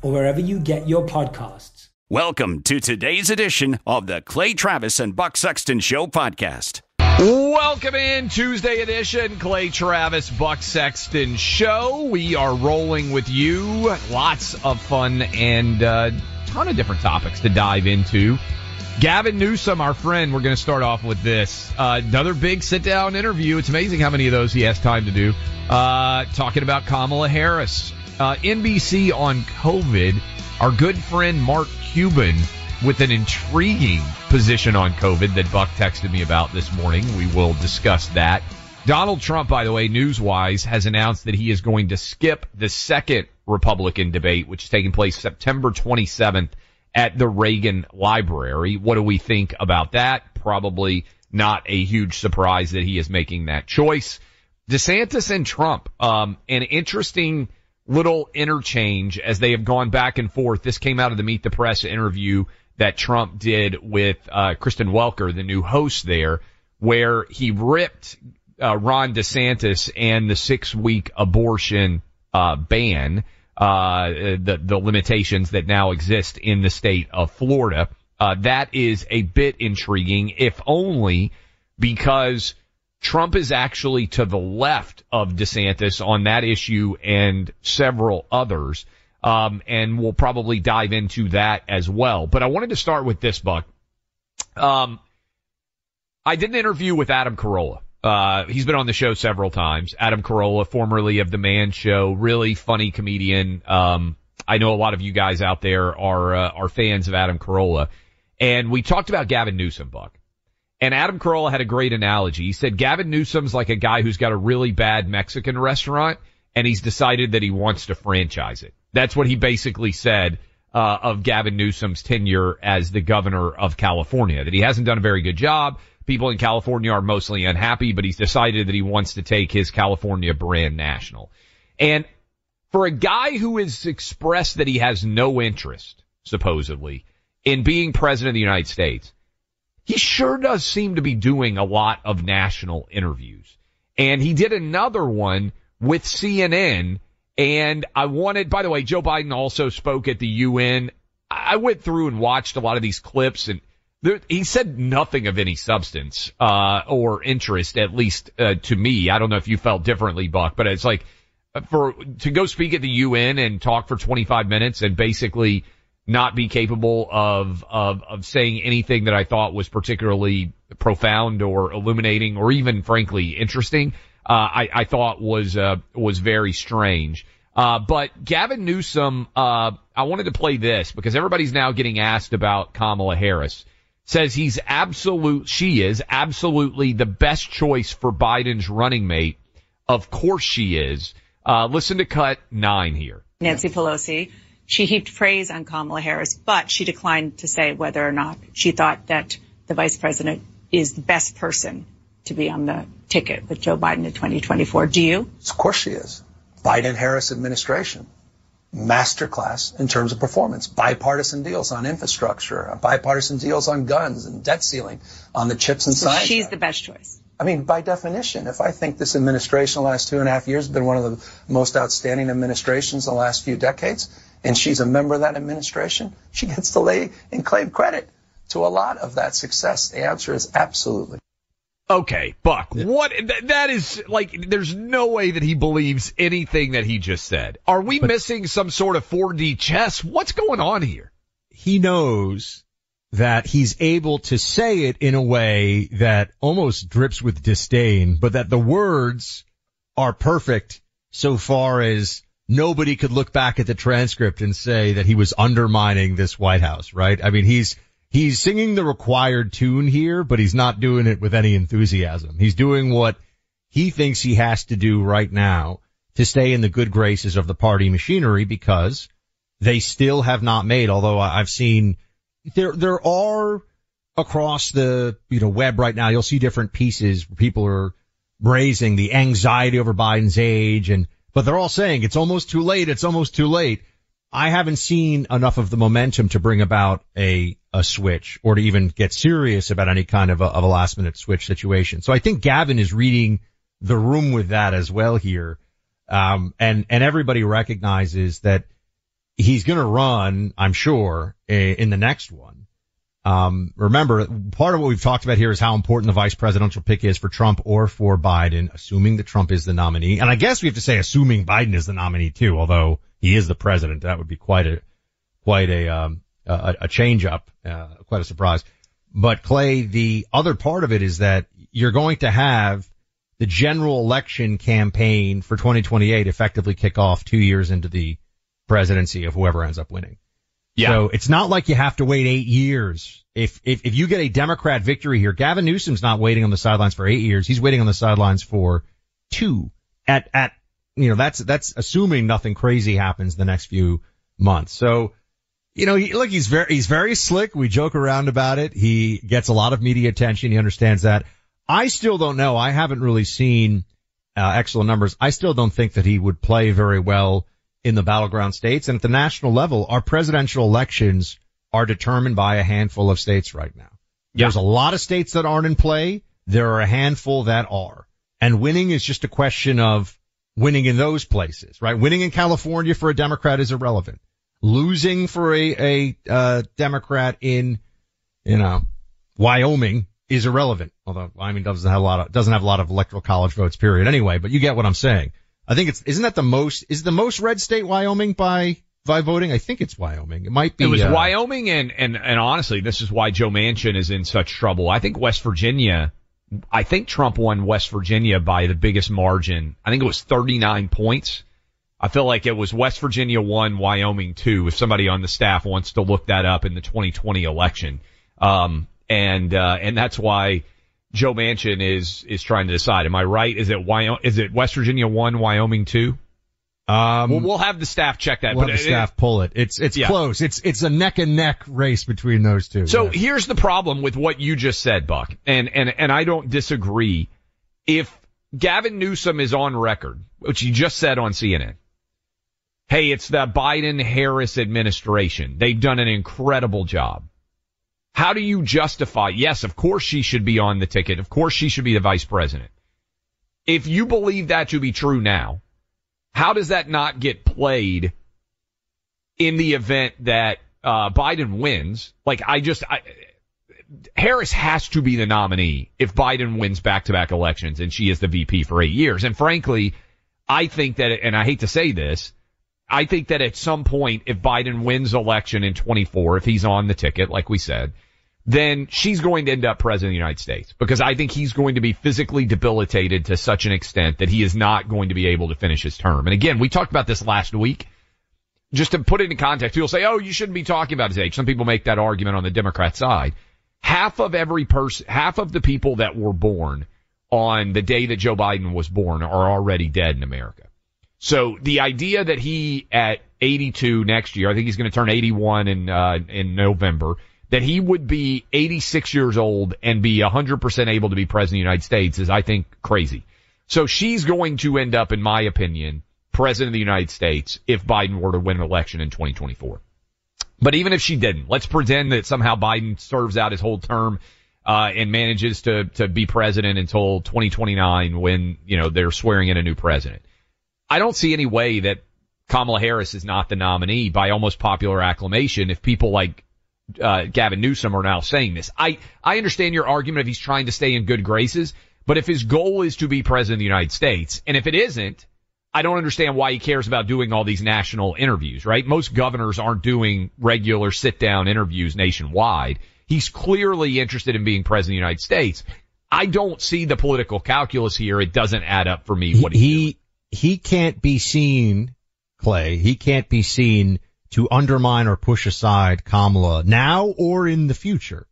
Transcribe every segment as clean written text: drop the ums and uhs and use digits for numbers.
or wherever you get your podcasts. Welcome to today's edition of the Clay Travis and Buck Sexton Show podcast. Welcome in Tuesday edition, Clay Travis, Buck Sexton Show. We are rolling with you. Lots of fun and a ton of different topics to dive into. Gavin Newsom, our friend, we're going to start off with this. Another big sit-down interview. It's amazing how many of those he has time to do. Talking about Kamala Harris. NBC on COVID. Our good friend Mark Cuban with an intriguing position on COVID that Buck texted me about this morning. We will discuss that. Donald Trump, by the way, news-wise, has announced that he is going to skip the second Republican debate, which is taking place September 27th at the Reagan Library. What do we think about that? Probably not a huge surprise that he is making that choice. DeSantis and Trump, an interesting little interchange as they have gone back and forth. This came out of the Meet the Press interview that Trump did with Kristen Welker, the new host there, where he ripped Ron DeSantis and the 6-week abortion ban, the limitations that now exist in the state of Florida. That is a bit intriguing, if only because Trump is actually to the left of DeSantis on that issue and several others, and we'll probably dive into that as well. But I wanted to start with this, Buck. I did an interview with Adam Carolla. He's been on the show several times. Adam Carolla, formerly of The Man Show, really funny comedian. I know a lot of you guys out there are fans of Adam Carolla. And we talked about Gavin Newsom, Buck. And Adam Carolla had a great analogy. He said, Gavin Newsom's like a guy who's got a really bad Mexican restaurant, and he's decided that he wants to franchise it. That's what he basically said of Gavin Newsom's tenure as the governor of California, that he hasn't done a very good job. People in California are mostly unhappy, but he's decided that he wants to take his California brand national. And for a guy who has expressed that he has no interest, supposedly, in being president of the United States, he sure does seem to be doing a lot of national interviews. And he did another one with CNN. And I wanted, by the way, Joe Biden also spoke at the UN. I went through and watched a lot of these clips, and he said nothing of any substance or interest, at least to me. I don't know if you felt differently, Buck, but it's like to go speak at the UN and talk for 25 minutes and basically not be capable of saying anything that I thought was particularly profound or illuminating or even, frankly, interesting, I thought was very strange. But Gavin Newsom, I wanted to play this because everybody's now getting asked about Kamala Harris. Says she is absolutely the best choice for Biden's running mate. Of course she is. Listen to cut 9 here. Nancy Pelosi. She heaped praise on Kamala Harris, but she declined to say whether or not she thought that the vice president is the best person to be on the ticket with Joe Biden in 2024. Do you? Of course she is. Biden-Harris administration. masterclass in terms of performance. Bipartisan deals on infrastructure, bipartisan deals on guns and debt ceiling, on the chips and science. She's the best choice. I mean, by definition, if I think this administration the last 2.5 years has been one of the most outstanding administrations in the last few decades, and she's a member of that administration, she gets to lay and claim credit to a lot of that success. The answer is absolutely. Okay, Buck, what that is, like, there's no way that he believes anything that he just said. Are we missing some sort of 4D chess? What's going on here? He knows that he's able to say it in a way that almost drips with disdain, but that the words are perfect so far as nobody could look back at the transcript and say that he was undermining this White House, right? I mean, he's singing the required tune here, but he's not doing it with any enthusiasm. He's doing what he thinks he has to do right now to stay in the good graces of the party machinery, because they still have not made, although I've seen there are across the web right now, you'll see different pieces where people are raising the anxiety over Biden's age, but they're all saying it's almost too late, it's almost too late. I haven't seen enough of the momentum to bring about a switch or to even get serious about any kind of a last minute switch situation. So I think Gavin is reading the room with that as well here. And everybody recognizes that he's going to run, I'm sure, in the next one. Remember, part of what we've talked about here is how important the vice presidential pick is for Trump or for Biden, assuming that Trump is the nominee. And I guess we have to say assuming Biden is the nominee too, although he is the president. That would be quite a change up, quite a surprise. But Clay, the other part of it is that you're going to have the general election campaign for 2028 effectively kick off 2 years into the presidency of whoever ends up winning. Yeah. So it's not like you have to wait 8 years. If you get a Democrat victory here, Gavin Newsom's not waiting on the sidelines for 8 years. He's waiting on the sidelines for two at that's assuming nothing crazy happens the next few months. So, look, he's very slick. We joke around about it. He gets a lot of media attention. He understands that. I still don't know. I haven't really seen excellent numbers. I still don't think that he would play very well in the battleground states. And at the national level, our presidential elections are determined by a handful of states right now. Yeah. There's a lot of states that aren't in play. There are a handful that are. And winning is just a question of winning in those places, right? Winning in California for a Democrat is irrelevant. Losing for a Democrat in, Wyoming is irrelevant. Although Wyoming doesn't have a lot of electoral college votes, period. Anyway, but you get what I'm saying. I think is the most red state Wyoming by voting? I think it's Wyoming. It might be. It was Wyoming and honestly, this is why Joe Manchin is in such trouble. I think Trump won West Virginia by the biggest margin. I think it was 39 points. I feel like it was West Virginia 1, Wyoming 2, if somebody on the staff wants to look that up in the 2020 election. And that's why Joe Manchin is trying to decide. Am I right? Is it West Virginia 1, Wyoming 2? We'll have the staff check that. We'll have the staff pull it. It's close. It's a neck and neck race between those two. So Here's the problem with what you just said, Buck. And I don't disagree. If Gavin Newsom is on record, which he just said on CNN, hey, it's the Biden-Harris administration. They've done an incredible job. How do you justify? Yes, of course she should be on the ticket. Of course she should be the vice president. If you believe that to be true now, how does that not get played in the event that Biden wins? Like, Harris has to be the nominee if Biden wins back-to-back elections and she is the VP for 8 years. And frankly, I think that, and I hate to say this, I think that at some point, if Biden wins election in 2024, if he's on the ticket, like we said, then she's going to end up president of the United States, because I think he's going to be physically debilitated to such an extent that he is not going to be able to finish his term. And again, we talked about this last week. Just to put it in context, people say, oh, you shouldn't be talking about his age. Some people make that argument on the Democrat side. Half of the people that were born on the day that Joe Biden was born are already dead in America. So the idea that he at 82 next year, I think he's going to turn 81 in November, that he would be 86 years old and be 100% able to be president of the United States is, I think, crazy. So she's going to end up, in my opinion, president of the United States if Biden were to win an election in 2024. But even if she didn't, let's pretend that somehow Biden serves out his whole term and manages to be president until 2029 when, you know, they're swearing in a new president. I don't see any way that Kamala Harris is not the nominee by almost popular acclamation if people like Gavin Newsom are now saying this. I understand your argument if he's trying to stay in good graces, but if his goal is to be president of the United States, and if it isn't, I don't understand why he cares about doing all these national interviews, right? Most governors aren't doing regular sit-down interviews nationwide. He's clearly interested in being president of the United States. I don't see the political calculus here. It doesn't add up for me. What he can't be seen, Clay. He can't be seen to undermine or push aside Kamala now or in the future.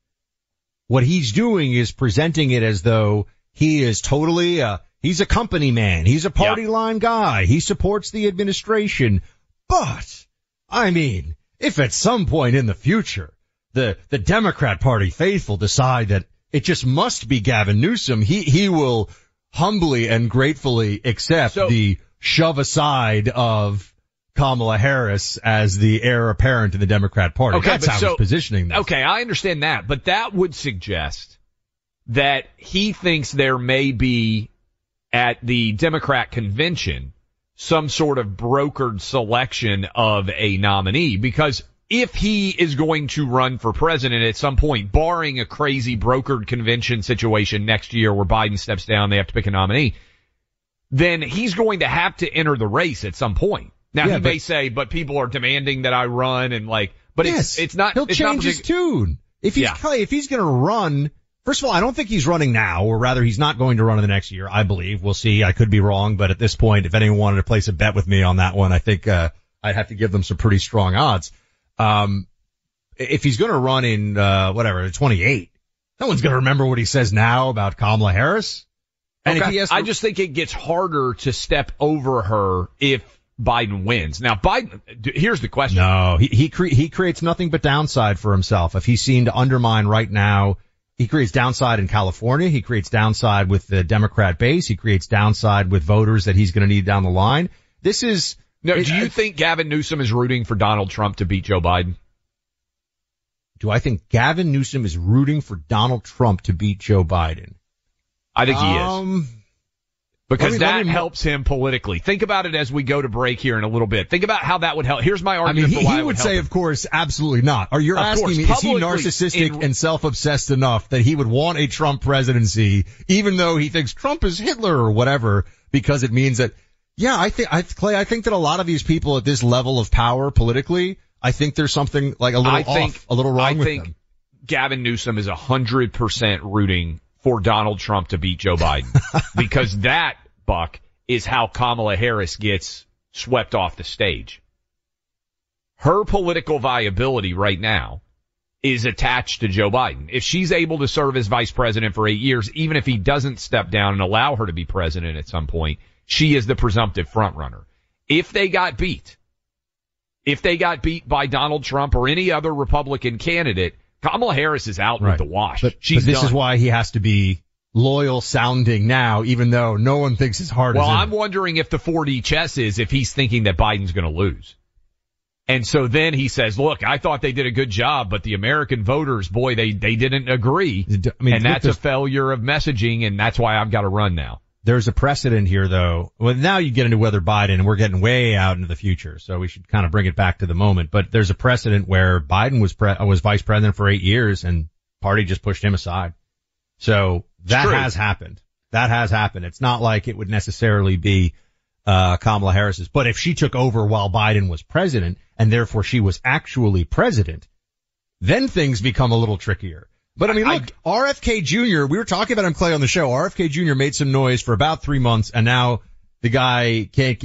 What he's doing is presenting it as though he is totally he's a company man. He's a party line guy. He supports the administration. But, I mean, if at some point in the future, the Democrat Party faithful decide that it just must be Gavin Newsom, he will humbly and gratefully accept the shove aside of Kamala Harris as the heir apparent in the Democrat Party. Okay, that's how he's positioning this. Okay, I understand that. But that would suggest that he thinks there may be at the Democrat convention some sort of brokered selection of a nominee, because if he is going to run for president at some point, barring a crazy brokered convention situation next year where Biden steps down, they have to pick a nominee, then he's going to have to enter the race at some point. Now, he may say, but people are demanding that I run, and like, but it's not. He'll change his tune. If he's going to run. First of all, I don't think he's running now, or rather he's not going to run in the next year, I believe. We'll see. I could be wrong, but at this point, if anyone wanted to place a bet with me on that one, I think I'd have to give them some pretty strong odds. If he's going to run in 28, no one's going to remember what he says now about Kamala Harris. And okay. I just think it gets harder to step over her if Biden wins. Now, Biden, here's the question. No, he creates nothing but downside for himself. If he's seen to undermine right now, he creates downside in California. He creates downside with the Democrat base. He creates downside with voters that he's going to need down the line. This is... No, do you think Gavin Newsom is rooting for Donald Trump to beat Joe Biden? Do I think Gavin Newsom is rooting for Donald Trump to beat Joe Biden? I think he is. Because that helps him politically. Think about it as we go to break here in a little bit. Think about how that would help. Here's my argument for why he would say, of course, absolutely not. Are you asking me, is he narcissistic and self-obsessed enough that he would want a Trump presidency, even though he thinks Trump is Hitler or whatever, because it means that, Clay, I think that a lot of these people at this level of power politically, I think there's something like a little wrong with them. I think Gavin Newsom is 100% rooting for Donald Trump to beat Joe Biden, because that, Buck, is how Kamala Harris gets swept off the stage. Her political viability right now is attached to Joe Biden. If she's able to serve as vice president for 8 years, even if he doesn't step down and allow her to be president at some point, she is the presumptive frontrunner. If they got beat by Donald Trump or any other Republican candidate, Kamala Harris is out with the wash. But this is why he has to be loyal sounding now, even though no one thinks his heart is in it. Well, I'm wondering if the 4D chess is if he's thinking that Biden's going to lose. And so then he says, look, I thought they did a good job, but the American voters, boy, they didn't agree. I mean, and that's a failure of messaging, and that's why I've got to run now. There's a precedent here, though. Well, now you get into whether Biden, and we're getting way out into the future, so we should kind of bring it back to the moment. But there's a precedent where Biden was vice president for 8 years, and party just pushed him aside. So that has happened. It's not like it would necessarily be Kamala Harris's. But if she took over while Biden was president, and therefore she was actually president, then things become a little trickier. But I mean, look, RFK Jr., we were talking about him, Clay, on the show. RFK Jr. made some noise for about 3 months, and now the guy can't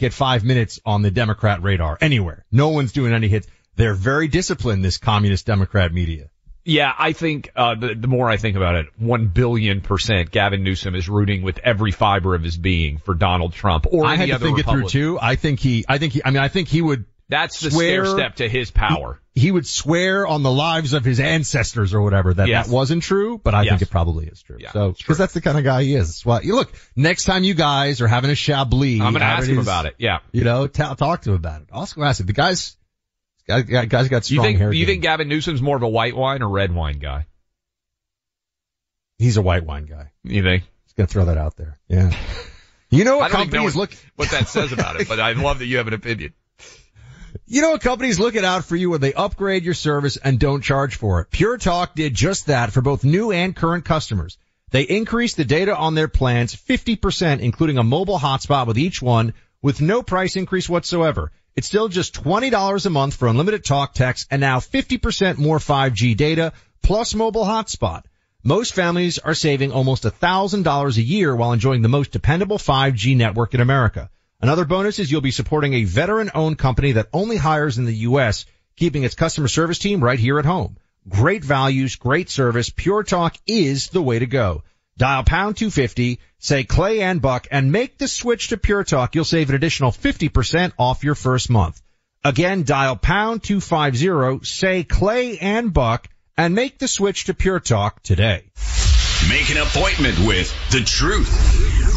get 5 minutes on the Democrat radar anywhere. No one's doing any hits. They're very disciplined, this communist Democrat media. Yeah, I think, the more I think about it, 1,000,000,000% Gavin Newsom is rooting with every fiber of his being for Donald Trump or any other Republican. I had to think it through too. I think he would That's the stair step to his power. He would swear on the lives of his ancestors or whatever that that wasn't true, but I think it probably is true. Yeah, so, because that's the kind of guy he is. Well, you look, next time you guys are having a Chablis, I'm going to ask him about it. Yeah. You know, talk to him about it. Also ask him. The guy's got strong hair. You think Gavin Newsom's more of a white wine or red wine guy? He's a white wine guy. You think? Just going to throw that out there. Yeah. You know what companies look. What that says about it, but I love that you have an opinion. You know what companies looking out for you when they upgrade your service and don't charge for it? Pure Talk did just that for both new and current customers. They increased the data on their plans 50%, including a mobile hotspot with each one, with no price increase whatsoever. It's still just $20 a month for unlimited talk, text, and now 50% more 5G data plus mobile hotspot. Most families are saving almost $1,000 a year while enjoying the most dependable 5G network in America. Another bonus is you'll be supporting a veteran-owned company that only hires in the U.S., keeping its customer service team right here at home. Great values, great service. Pure Talk is the way to go. Dial pound 250, say Clay and Buck, and make the switch to Pure Talk. You'll save an additional 50% off your first month. Again, dial pound 250, say Clay and Buck, and make the switch to Pure Talk today. Make an appointment with the truth.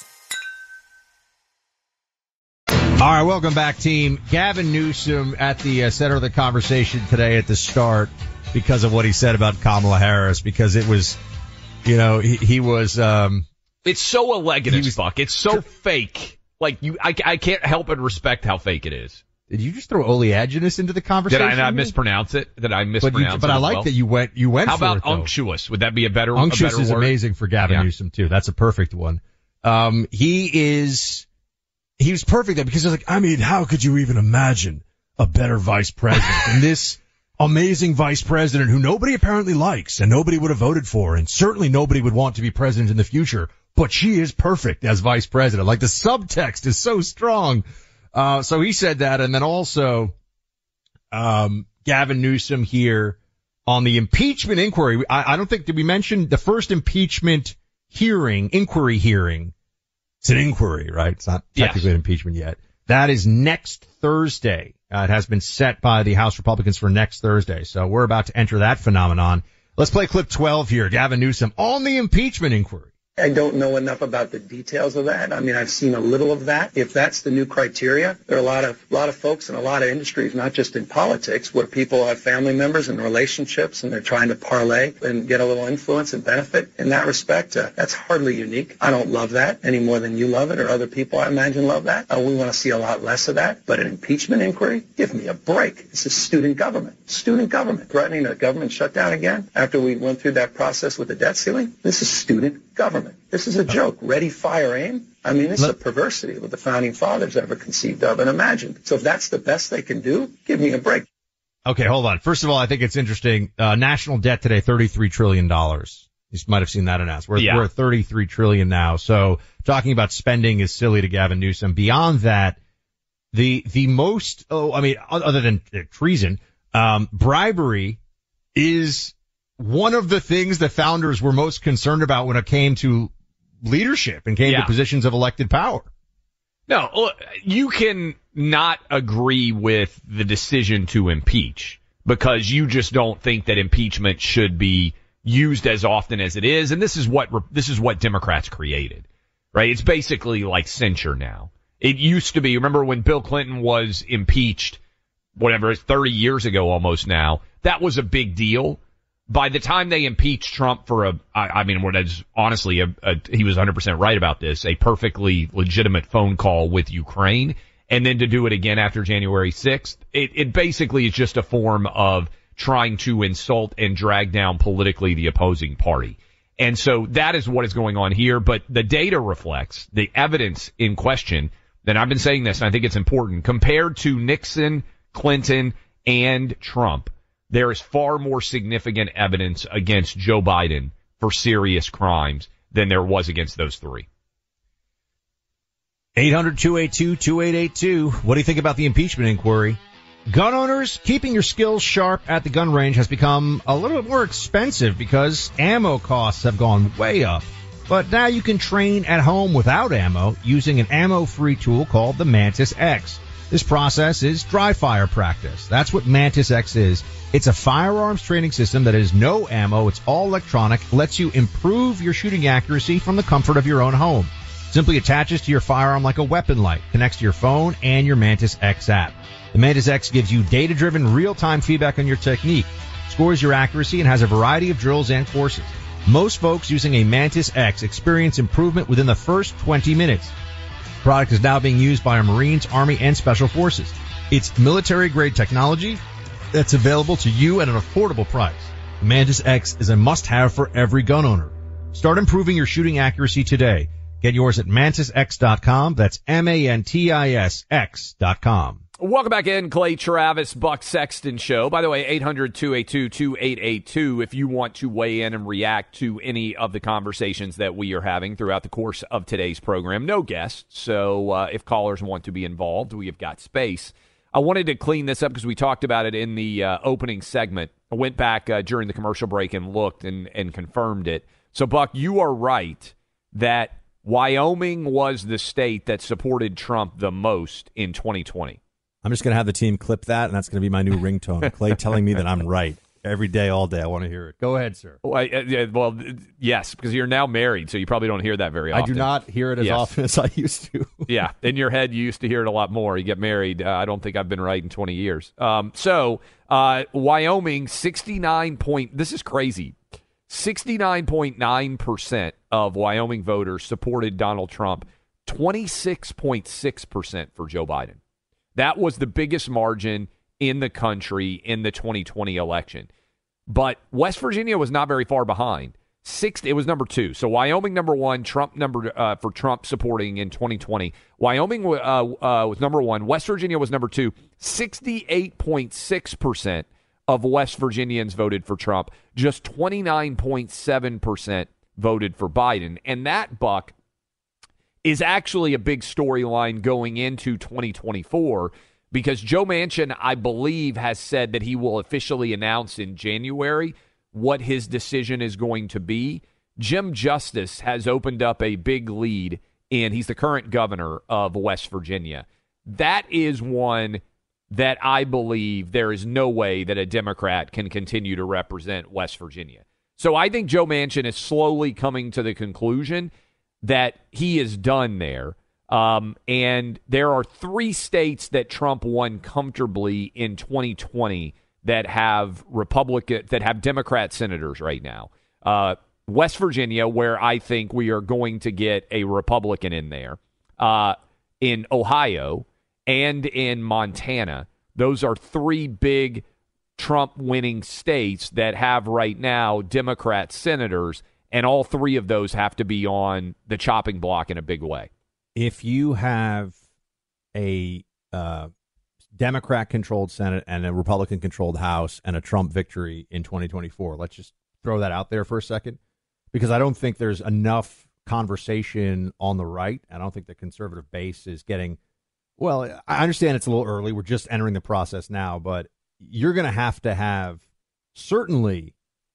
All right, welcome back, team. Gavin Newsom at the center of the conversation today at the start because of what he said about Kamala Harris, because it was, you know, he was... it's so elegant as fuck. It's so fake. Like, I can't help but respect how fake it is. Did you just throw oleaginous into the conversation? Did I not mispronounce it? Did I mispronounce it? But I like that you went for it. How about unctuous? Would that be a better word? Unctuous is amazing for Gavin Newsom, too. That's a perfect one. He was perfect there because he was like, I mean, how could you even imagine a better vice president than this amazing vice president who nobody apparently likes and nobody would have voted for and certainly nobody would want to be president in the future, but she is perfect as vice president. Like, the subtext is so strong. So he said that, and then also Gavin Newsom here on the impeachment inquiry. I don't think, did we mention the first impeachment inquiry hearing? It's an inquiry, right? It's not technically an impeachment yet. That is next Thursday. It has been set by the House Republicans for next Thursday. So we're about to enter that phenomenon. Let's play clip 12 here. Gavin Newsom on the impeachment inquiry. I don't know enough about the details of that. I mean, I've seen a little of that. If that's the new criteria, there are a lot of folks in a lot of industries, not just in politics, where people have family members and relationships, and they're trying to parlay and get a little influence and benefit in that respect. That's hardly unique. I don't love that any more than you love it, or other people, I imagine, love that. We want to see a lot less of that. But an impeachment inquiry? Give me a break. This is student government. Student government. Threatening a government shutdown again after we went through that process with the debt ceiling? This is student government. This is a joke. Ready, fire, aim. I mean, it's a perversity that the founding fathers ever conceived of and imagined. So if that's the best they can do, give me a break. Okay, hold on. First of all, I think it's interesting. National debt today, $33 trillion. You might have seen that announced. We're at $33 trillion now. So talking about spending is silly to Gavin Newsom. Beyond that, the most, other than treason, bribery is one of the things the founders were most concerned about when it came to leadership and came to positions of elected power. No, you can not agree with the decision to impeach because you just don't think that impeachment should be used as often as it is. And this is what Democrats created, right? It's basically like censure now. It used to be, remember when Bill Clinton was impeached, whatever, 30 years ago almost now, that was a big deal. By the time they impeached Trump for he was 100% right about this, a perfectly legitimate phone call with Ukraine, and then to do it again after January 6th, it basically is just a form of trying to insult and drag down politically the opposing party. And so that is what is going on here, but the data reflects the evidence in question, and I've been saying this, and I think it's important, compared to Nixon, Clinton, and Trump. There is far more significant evidence against Joe Biden for serious crimes than there was against those three. 800-282-2882. What do you think about the impeachment inquiry? Gun owners, keeping your skills sharp at the gun range has become a little bit more expensive because ammo costs have gone way up. But now you can train at home without ammo using an ammo-free tool called the Mantis X. This process is dry fire practice. That's what Mantis X is. It's a firearms training system that is no ammo. It's all electronic. Lets you improve your shooting accuracy from the comfort of your own home. Simply attaches to your firearm like a weapon light. Connects to your phone and your Mantis X app. The Mantis X gives you data-driven, real-time feedback on your technique, scores your accuracy, and has a variety of drills and courses. Most folks using a Mantis X experience improvement within the first 20 minutes. Product is now being used by our Marines, Army, and Special Forces. It's military-grade technology that's available to you at an affordable price. The Mantis X is a must-have for every gun owner. Start improving your shooting accuracy today. Get yours at MantisX.com. That's MantisX.com. Welcome back in, Clay Travis, Buck Sexton Show. By the way, 800-282-2882 if you want to weigh in and react to any of the conversations that we are having throughout the course of today's program. No guests, so if callers want to be involved, we have got space. I wanted to clean this up because we talked about it in the opening segment. I went back during the commercial break and looked and confirmed it. So, Buck, you are right that Wyoming was the state that supported Trump the most in 2020. I'm just going to have the team clip that, and that's going to be my new ringtone. Clay telling me that I'm right every day, all day. I want to hear it. Go ahead, sir. Well, yes, because you're now married, so you probably don't hear that very often. I do not hear it as often as I used to. Yeah, in your head, you used to hear it a lot more. You get married. I don't think I've been right in 20 years. So Wyoming, this is crazy, 69.9% of Wyoming voters supported Donald Trump, 26.6% for Joe Biden. That was the biggest margin in the country in the 2020 election. But West Virginia was not very far behind. It was number two. So Wyoming number one, Trump for Trump supporting in 2020. Wyoming was number one. West Virginia was number two. 68.6% of West Virginians voted for Trump. Just 29.7% voted for Biden. And that, Buck, is actually a big storyline going into 2024 because Joe Manchin, I believe, has said that he will officially announce in January what his decision is going to be. Jim Justice has opened up a big lead, and he's the current governor of West Virginia. That is one that I believe there is no way that a Democrat can continue to represent West Virginia. So I think Joe Manchin is slowly coming to the conclusion that he is done there. And there are three states that Trump won comfortably in 2020 that have Democrat senators right now. West Virginia, where I think we are going to get a Republican in there, in Ohio, and in Montana. Those are three big Trump-winning states that have right now Democrat senators, and all three of those have to be on the chopping block in a big way. If you have a Democrat-controlled Senate and a Republican-controlled House and a Trump victory in 2024, let's just throw that out there for a second, because I don't think there's enough conversation on the right. I don't think the conservative base is getting, well, I understand it's a little early. We're just entering the process now, but you're going to have certainly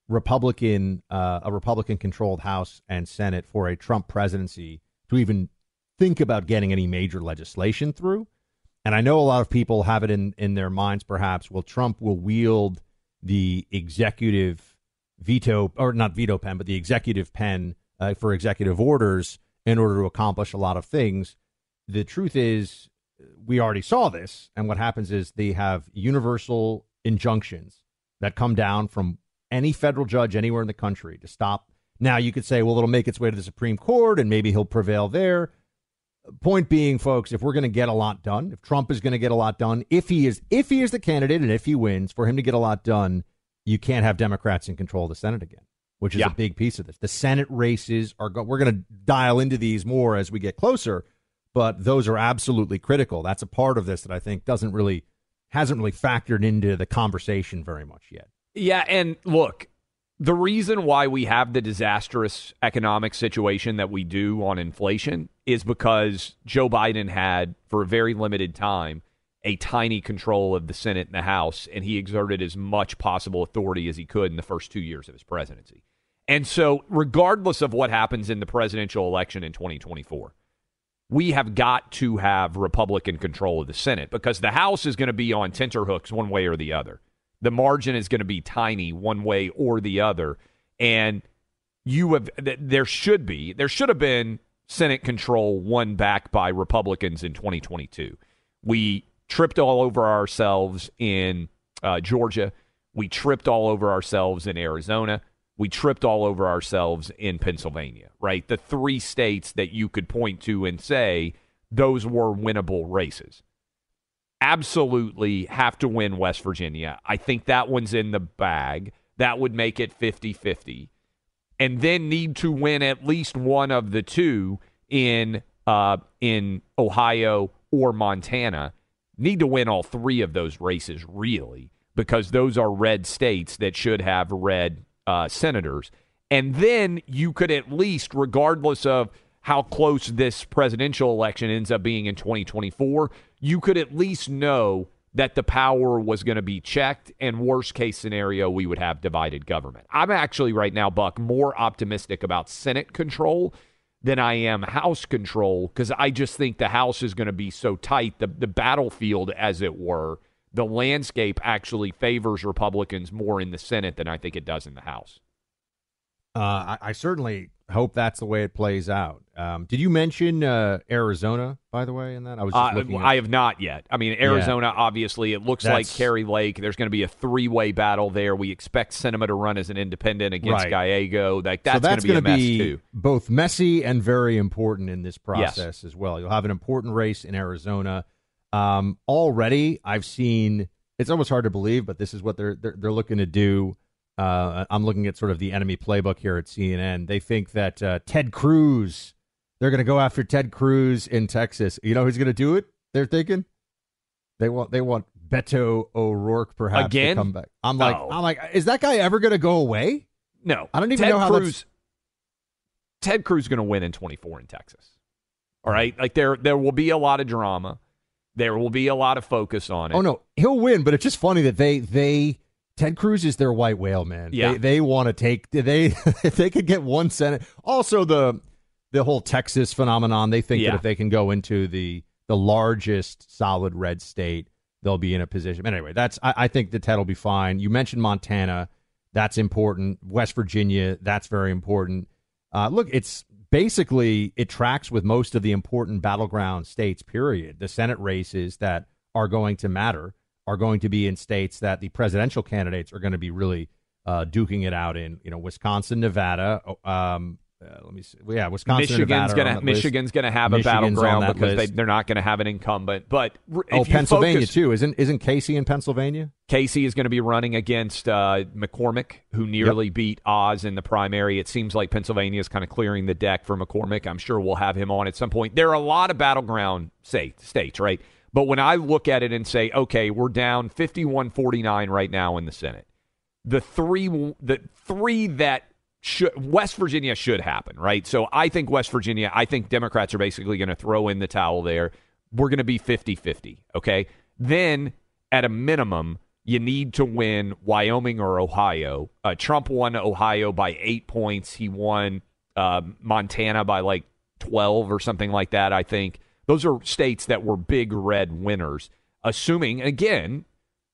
a Republican-controlled House and Senate for a Trump presidency to even think about getting any major legislation through. And I know a lot of people have it in their minds, perhaps, well, Trump will wield the executive veto, or not veto pen, but the executive pen for executive orders in order to accomplish a lot of things. The truth is, we already saw this. And what happens is they have universal injunctions that come down from any federal judge anywhere in the country to stop. Now you could say, well, it'll make its way to the Supreme Court and maybe he'll prevail there. Point being, folks, if we're going to get a lot done, if Trump is going to get a lot done, if he is the candidate and if he wins, for him to get a lot done, you can't have Democrats in control of the Senate again, which is a big piece of this. The Senate races we're going to dial into these more as we get closer, but those are absolutely critical. That's a part of this that I think hasn't really factored into the conversation very much yet. Yeah, and look, the reason why we have the disastrous economic situation that we do on inflation is because Joe Biden had, for a very limited time, a tiny control of the Senate and the House, and he exerted as much possible authority as he could in the first 2 years of his presidency. And so regardless of what happens in the presidential election in 2024, we have got to have Republican control of the Senate, because the House is going to be on tenterhooks one way or the other. The margin is going to be tiny one way or the other. And there should have been Senate control won back by Republicans in 2022. We tripped all over ourselves in Georgia. We tripped all over ourselves in Arizona. We tripped all over ourselves in Pennsylvania, right? The three states that you could point to and say those were winnable races. Absolutely have to win West Virginia. I think that one's in the bag. That would make it 50-50. And then need to win at least one of the two in Ohio or Montana. Need to win all three of those races, really, because those are red states that should have red senators. And then you could at least, regardless of how close this presidential election ends up being in 2024, you could at least know that the power was going to be checked, and worst case scenario, we would have divided government. I'm actually right now, Buck, more optimistic about Senate control than I am House control, because I just think the House is going to be so tight. The battlefield, as it were, the landscape actually favors Republicans more in the Senate than I think it does in the House. I certainly hope that's the way it plays out. Did you mention Arizona, by the way, in that? I was just looking. I have not yet. I mean, Arizona, obviously, it looks like Kerry Lake. There's going to be a three-way battle there. We expect Sinema to run as an independent against Gallego. That's going to be a mess, too. Both messy and very important in this process as well. You'll have an important race in Arizona. Already, I've seen, it's almost hard to believe, but this is what they're looking to do. I'm looking at sort of the enemy playbook here at CNN. They think that Ted Cruz, they're going to go after Ted Cruz in Texas. You know who's going to do it? They're thinking they want Beto O'Rourke perhaps again to come back. I'm like, is that guy ever going to go away? No, I don't even know how Ted Cruz is going to win in 2024 in Texas. All right, like there will be a lot of drama. There will be a lot of focus on it. Oh no, he'll win, but it's just funny that they. Ted Cruz is their white whale, man. Yeah. They want to take, if they could get one Senate. Also, the whole Texas phenomenon, they think that if they can go into the largest solid red state, they'll be in a position. But anyway, I think the Ted will be fine. You mentioned Montana. That's important. West Virginia, that's very important. Look, it's basically, it tracks with most of the important battleground states, period. The Senate races that are going to matter are going to be in states that the presidential candidates are going to be really duking it out in, you know, Wisconsin, Nevada. Let me see. Yeah, Wisconsin, Nevada. Michigan's going to have a battleground because they're not going to have an incumbent. But Pennsylvania focus, too. Isn't Casey in Pennsylvania? Casey is going to be running against McCormick, who nearly beat Oz in the primary. It seems like Pennsylvania is kind of clearing the deck for McCormick. I'm sure we'll have him on at some point. There are a lot of battleground states, right? But when I look at it and say, okay, we're down 51-49 right now in the Senate. The three that West Virginia should happen, right? So I think West Virginia, I think Democrats are basically going to throw in the towel there. We're going to be 50-50, okay? Then, at a minimum, you need to win Wyoming or Ohio. Trump won Ohio by 8 points. He won Montana by like 12 or something like that, I think. Those are states that were big red winners. Assuming, again,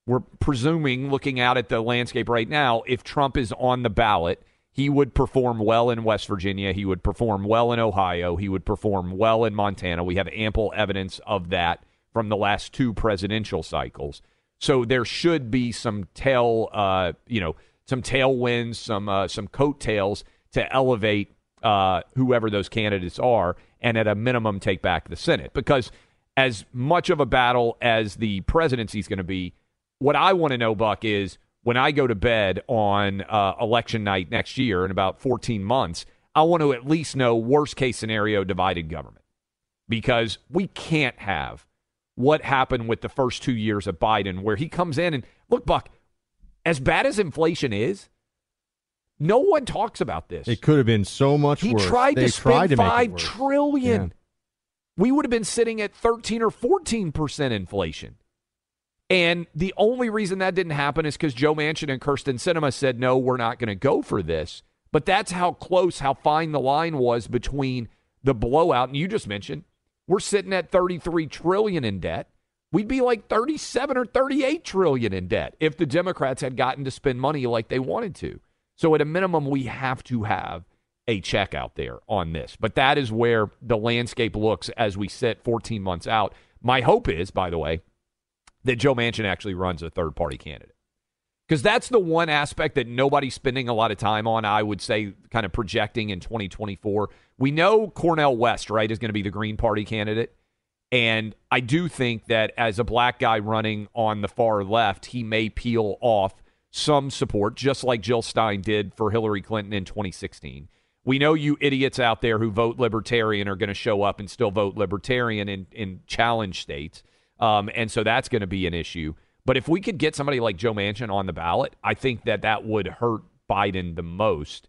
we're presuming, looking out at the landscape right now, if Trump is on the ballot, he would perform well in West Virginia. He would perform well in Ohio. He would perform well in Montana. We have ample evidence of that from the last two presidential cycles. So there should be some tailwinds, some coattails to elevate whoever those candidates are, and at a minimum take back the Senate. Because as much of a battle as the presidency is going to be, what I want to know, Buck, is when I go to bed on election night next year in about 14 months, I want to at least know worst-case scenario divided government, because we can't have what happened with the first 2 years of Biden, where he comes in and, look, Buck, as bad as inflation is, no one talks about this. It could have been so much worse. He tried to spend $5 trillion. Yeah. We would have been sitting at 13 or 14% inflation. And the only reason that didn't happen is because Joe Manchin and Kirsten Sinema said, no, we're not going to go for this. But that's how close, how fine the line was between the blowout. And you just mentioned we're sitting at $33 trillion in debt. We'd be like $37 or $38 trillion in debt if the Democrats had gotten to spend money like they wanted to. So at a minimum, we have to have a check out there on this. But that is where the landscape looks as we sit 14 months out. My hope is, by the way, that Joe Manchin actually runs a third-party candidate. Because that's the one aspect that nobody's spending a lot of time on, I would say, kind of projecting in 2024. We know Cornel West, right, is going to be the Green Party candidate. And I do think that as a black guy running on the far left, he may peel off some support, just like Jill Stein did for Hillary Clinton in 2016. We know you idiots out there who vote Libertarian are going to show up and still vote Libertarian in challenge states. And so that's going to be an issue. But if we could get somebody like Joe Manchin on the ballot, I think that that would hurt Biden the most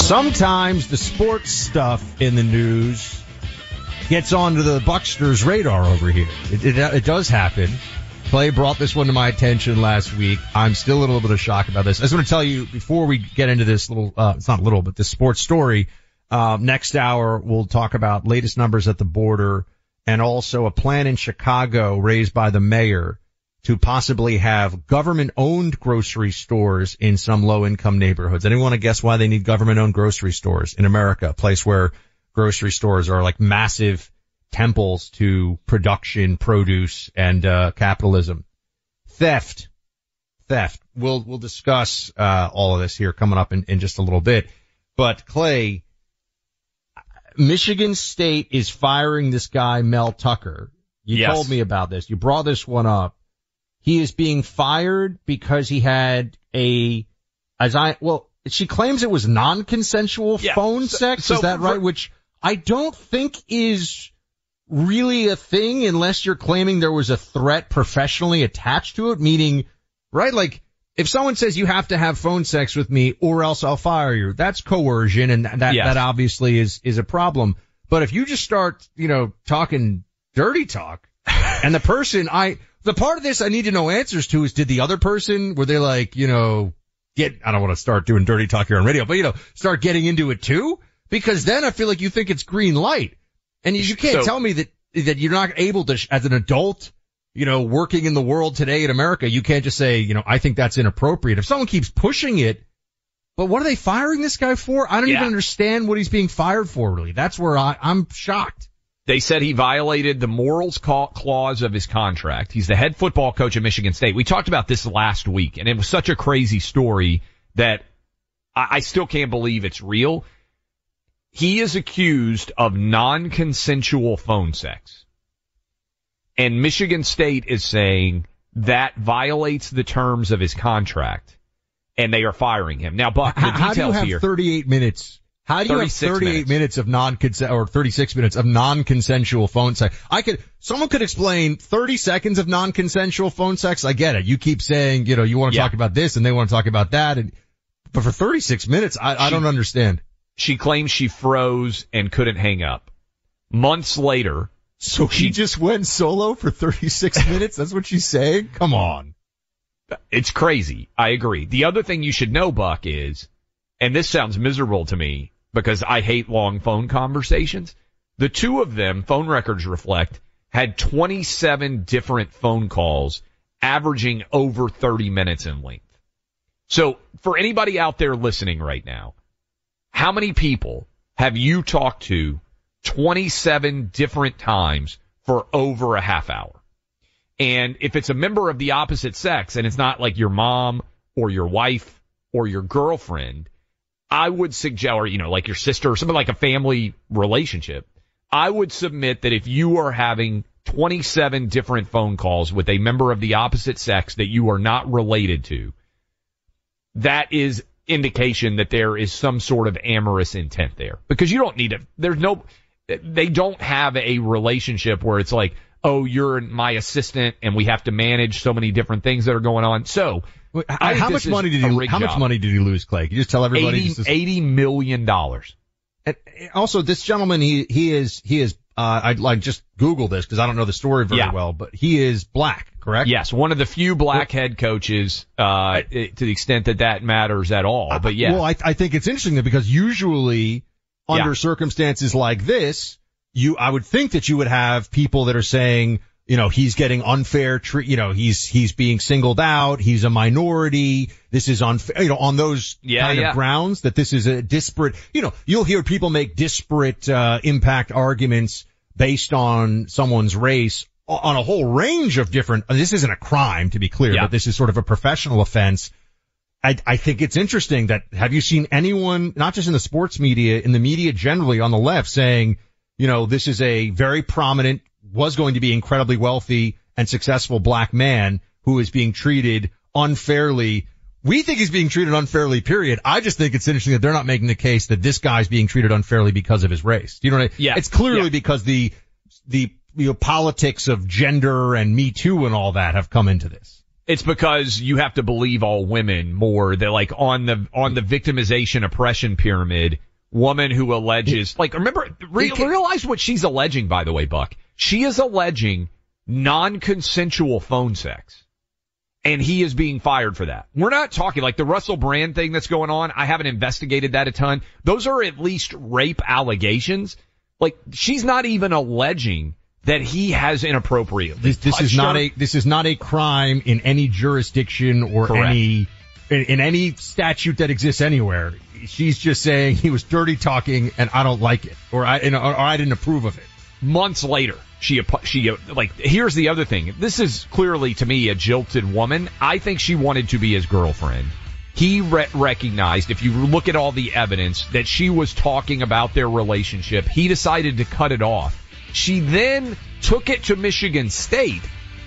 Sometimes the sports stuff in the news gets onto the Bucksters' radar over here. It does happen. Clay brought this one to my attention last week. I'm still a little bit of shock about this. I just want to tell you before we get into this little, it's not little, but this sports story, next hour we'll talk about latest numbers at the border and also a plan in Chicago raised by the mayor to possibly have government-owned grocery stores in some low-income neighborhoods. Anyone want to guess why they need government-owned grocery stores in America, a place where grocery stores are like massive temples to production, produce, and capitalism? Theft. We'll discuss all of this here coming up in just a little bit. But, Clay, Michigan State is firing this guy, Mel Tucker. You told me about this. You brought this one up. He is being fired because he had she claims it was non-consensual phone sex. Is that right? Which I don't think is really a thing unless you're claiming there was a threat professionally attached to it, meaning, right? Like if someone says you have to have phone sex with me or else I'll fire you, that's coercion. And that obviously is a problem. But if you just start, talking dirty talk and the person the part of this I need to know answers to is, did the other person, were they like, I don't want to start doing dirty talk here on radio, but start getting into it too? Because then I feel like you think it's green light. And you can't tell me that you're not able to, as an adult, working in the world today in America, you can't just say, I think that's inappropriate. If someone keeps pushing it, but what are they firing this guy for? I don't even understand what he's being fired for, really. That's where I'm shocked. They said he violated the morals clause of his contract. He's the head football coach at Michigan State. We talked about this last week, and it was such a crazy story that I still can't believe it's real. He is accused of non-consensual phone sex. And Michigan State is saying that violates the terms of his contract, and they are firing him. Now, Buck, the details here. How do you have 38 minutes? How do you have 38 minutes of non-consent or 36 minutes of non-consensual phone sex? Someone could explain 30 seconds of non-consensual phone sex. I get it. You keep saying, you want to talk about this and they want to talk about that. But for 36 minutes, I don't understand. She claims she froze and couldn't hang up. Months later. So she just went solo for 36 minutes. That's what she's saying. Come on. It's crazy. I agree. The other thing you should know, Buck, is, and this sounds miserable to me because I hate long phone conversations. The two of them, phone records reflect, had 27 different phone calls averaging over 30 minutes in length. So for anybody out there listening right now, how many people have you talked to 27 different times for over a half hour? And if it's a member of the opposite sex and it's not like your mom or your wife or your girlfriend, I would suggest, or, like your sister or something like a family relationship, I would submit that if you are having 27 different phone calls with a member of the opposite sex that you are not related to, that is indication that there is some sort of amorous intent there. Because you don't need to, they don't have a relationship where it's like, oh, you're my assistant and we have to manage so many different things that are going on. So, How much money did he lose, Clay? Can you just tell everybody? $80 million. And also, this gentleman, he is I'd like just Google this because I don't know the story very well, but he is black, correct? Yes, one of the few black head coaches, to the extent that matters at all. But yeah. Well, I think it's interesting that because usually under circumstances like this, I would think that you would have people that are saying, he's getting unfair treat, he's being singled out, he's a minority, this is unfair, on those kind of grounds that this is a disparate, you'll hear people make disparate, impact arguments based on someone's race on a whole range of different, this isn't a crime to be clear, but this is sort of a professional offense. I think it's interesting that have you seen anyone, not just in the sports media, in the media generally on the left saying, you know, this is a very prominent, was going to be incredibly wealthy and successful black man who is being treated unfairly. We think he's being treated unfairly, period. I just think it's interesting that they're not making the case that this guy's being treated unfairly because of his race. You know what I mean? Yeah. It's clearly because the you know, politics of gender and Me Too and all that have come into this. It's because you have to believe all women more. They're like on the victimization oppression pyramid, woman who alleges, like, remember, realize what she's alleging, by the way, Buck. She is alleging non-consensual phone sex. And he is being fired for that. We're not talking like the Russell Brand thing that's going on. I haven't investigated that a ton. Those are at least rape allegations. Like, she's not even alleging that he has inappropriately This is not a crime in any jurisdiction or correct. in any statute that exists anywhere. She's just saying he was dirty talking and I don't like it or I didn't approve of it. Months later, she like, here's the other thing. This is clearly, to me, a jilted woman. I think she wanted to be his girlfriend. He recognized, if you look at all the evidence, that she was talking about their relationship. He decided to cut it off. She then took it to Michigan State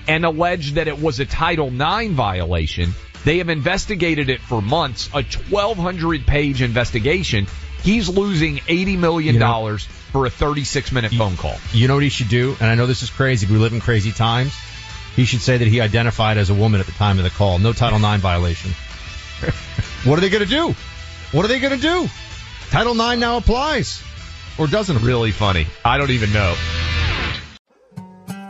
and alleged that it was a Title IX violation. They have investigated it for months, a 1,200-page investigation. He's losing $80 million for a 36-minute phone call. You know what he should do? And I know this is crazy. We live in crazy times. He should say that he identified as a woman at the time of the call. No Title IX violation. What are they going to do? What are they going to do? Title IX now applies. Or doesn't it? Really funny. I don't even know.